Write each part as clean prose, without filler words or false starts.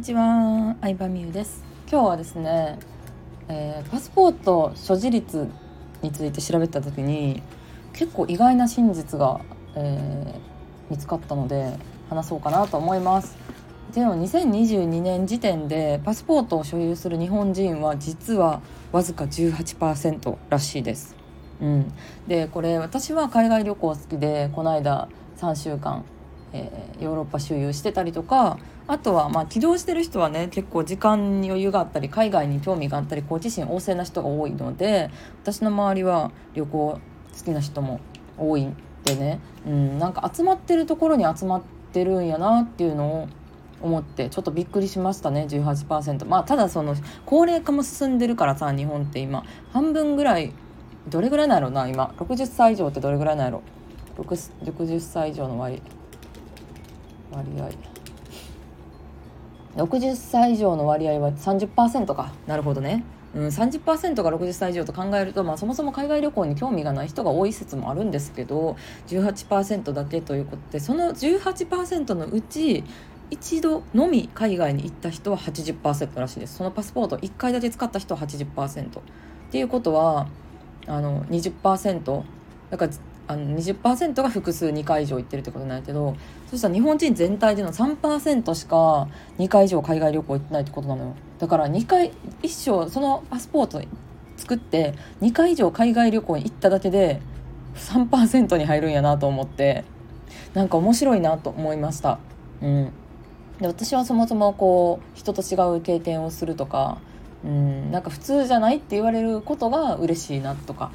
にちは、アイバミューです。今日はですね、パスポート所持率について調べた時に結構意外な真実が、見つかったので話そうかなと思います。でも2022年時点でパスポートを所有する日本人は実はわずか 18% らしいです、でこれ私は海外旅行好きでこの間3週間ヨーロッパ周遊してたりとか、あとはまあ起業してる人はね結構時間に余裕があったり海外に興味があったり好奇心旺盛な人が多いので、私の周りは旅行好きな人も多いんでね、なんか集まってるところに集まってるんやなっていうのを思ってちょっとびっくりしましたね。 18%、ただその高齢化も進んでるからさ、日本って今半分ぐらいどれぐらいなんやろな、今60歳以上ってどれぐらいなんやろ、60歳以上の割合60歳以上の割合は 30% か。なるほどね、30% が60歳以上と考えると、そもそも海外旅行に興味がない人が多い説もあるんですけど、 18% だけということで、その 18% のうち一度のみ海外に行った人は 80% らしいです。そのパスポート1回だけ使った人は 80% っていうことは 20% だから20% が複数2回以上行ってるってことなんやけど、そしたら日本人全体での 3% しか2回以上海外旅行行ってないってことなのよ。だから2回一生そのパスポート作って2回以上海外旅行に行っただけで 3% に入るんやなと思って、なんか面白いなと思いました、で私はそもそもこう人と違う経験をするとか、なんか普通じゃないって言われることが嬉しいなとか、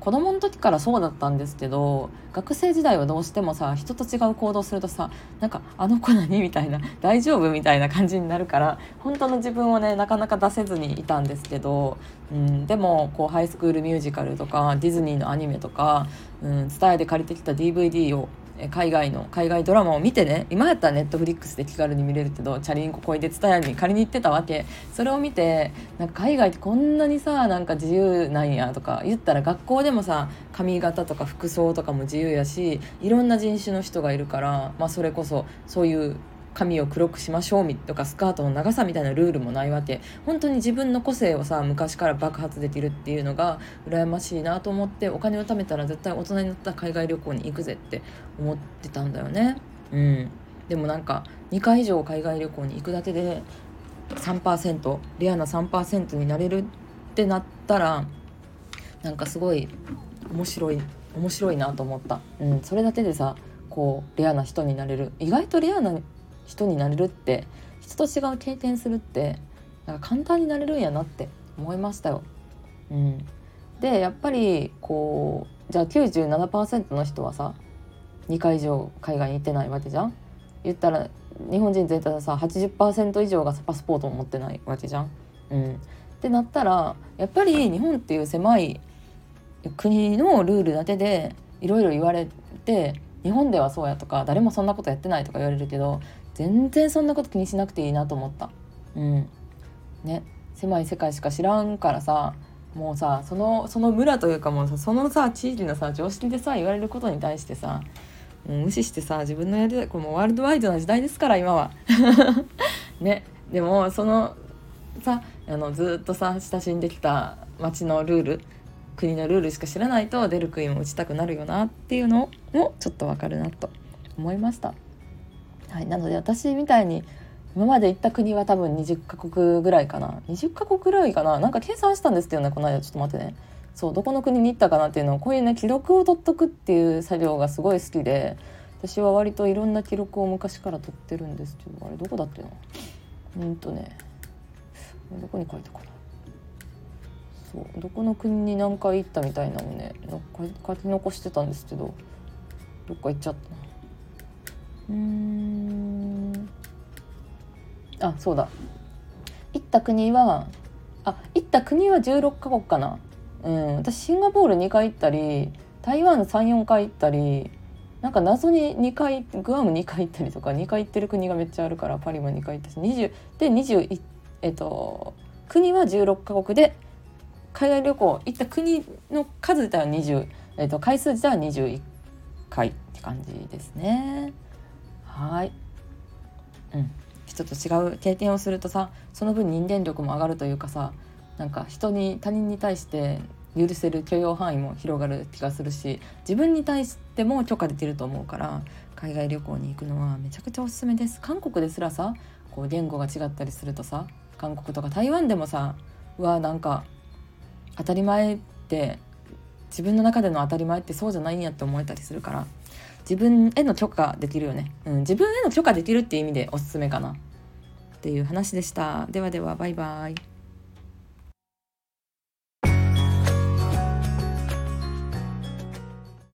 子供の時からそうだったんですけど、学生時代はどうしてもさ人と違う行動するとさ、なんかあの子何みたいな、大丈夫みたいな感じになるから本当の自分をねなかなか出せずにいたんですけど、でもこうハイスクールミュージカルとかディズニーのアニメとか、TSUTAYAで借りてきた DVD を海外ドラマを見てね、今やったらネットフリックスで気軽に見れるけどチャリンコこいでTSUTAYAに借りに行ってたわけ。それを見てなんか海外ってこんなにさなんか自由なんやとか、言ったら学校でもさ髪型とか服装とかも自由やし、いろんな人種の人がいるから、それこそそういう髪を黒くしましょうとかスカートの長さみたいなルールもないわけ。本当に自分の個性をさ昔から爆発できるっていうのが羨ましいなと思って、お金を貯めたら絶対大人になったら海外旅行に行くぜって思ってたんだよね、でもなんか2回以上海外旅行に行くだけで 3% レアな 3% になれるってなったらなんかすごい面白いなと思った、それだけでさこうレアな人になれる、意外とレアな人になれるって、人と違う経験するってなんか簡単になれるんやなって思いましたよ、でやっぱりこうじゃあ 97% の人はさ2回以上海外に行ってないわけじゃん。言ったら日本人全体のさ 80% 以上がパスポートを持ってないわけじゃん、ってなったらやっぱり日本っていう狭い国のルールだけでいろいろ言われて、日本ではそうやとか誰もそんなことやってないとか言われるけど全然そんなこと気にしなくていいなと思った、狭い世界しか知らんからさ、もうさその村というかもうさそのさ地域のさ常識でさ言われることに対してさ無視してさ自分のやりたい、これもうワールドワイドな時代ですから今はね。でもそのさずっとさ親しんできた街のルール国のルールしか知らないと出る杭も打ちたくなるよなっていうのもちょっとわかるなと思いました、なので私みたいに今まで行った国は多分20カ国ぐらいかな、なんか計算したんですけどねこの間、ちょっと待ってね、そうどこの国に行ったかなっていうのをこういうね記録を取っとくっていう作業がすごい好きで、私は割といろんな記録を昔から取ってるんですけど、あれどこだっけな、どこに書いたかな、どこの国に何回行ったみたいなのをね書き残してたんですけど、どっか行っちゃったな。そうだ、行った国は16カ国かな、私シンガポール2回行ったり台湾 3,4 回行ったり、なんか謎に2回、グアム2回行ったりとか、2回行ってる国がめっちゃあるから、パリも2回行ったし、20で国は16カ国で海外旅行行った国の数自体は20、回数自体は21回って感じですね。はい、人と違う経験をするとさ、その分人間力も上がるというかさ、なんか他人に対して許せる許容範囲も広がる気がするし、自分に対しても許可できると思うから、海外旅行に行くのはめちゃくちゃおすすめです。韓国ですらさ、こう言語が違ったりするとさ、韓国とか台湾でもさ、なんか当たり前って、自分の中での当たり前ってそうじゃないんやって思えたりするから、自分への許可できるよね、自分への許可できるっていう意味でおすすめかなっていう話でした。ではでは、バイバイ。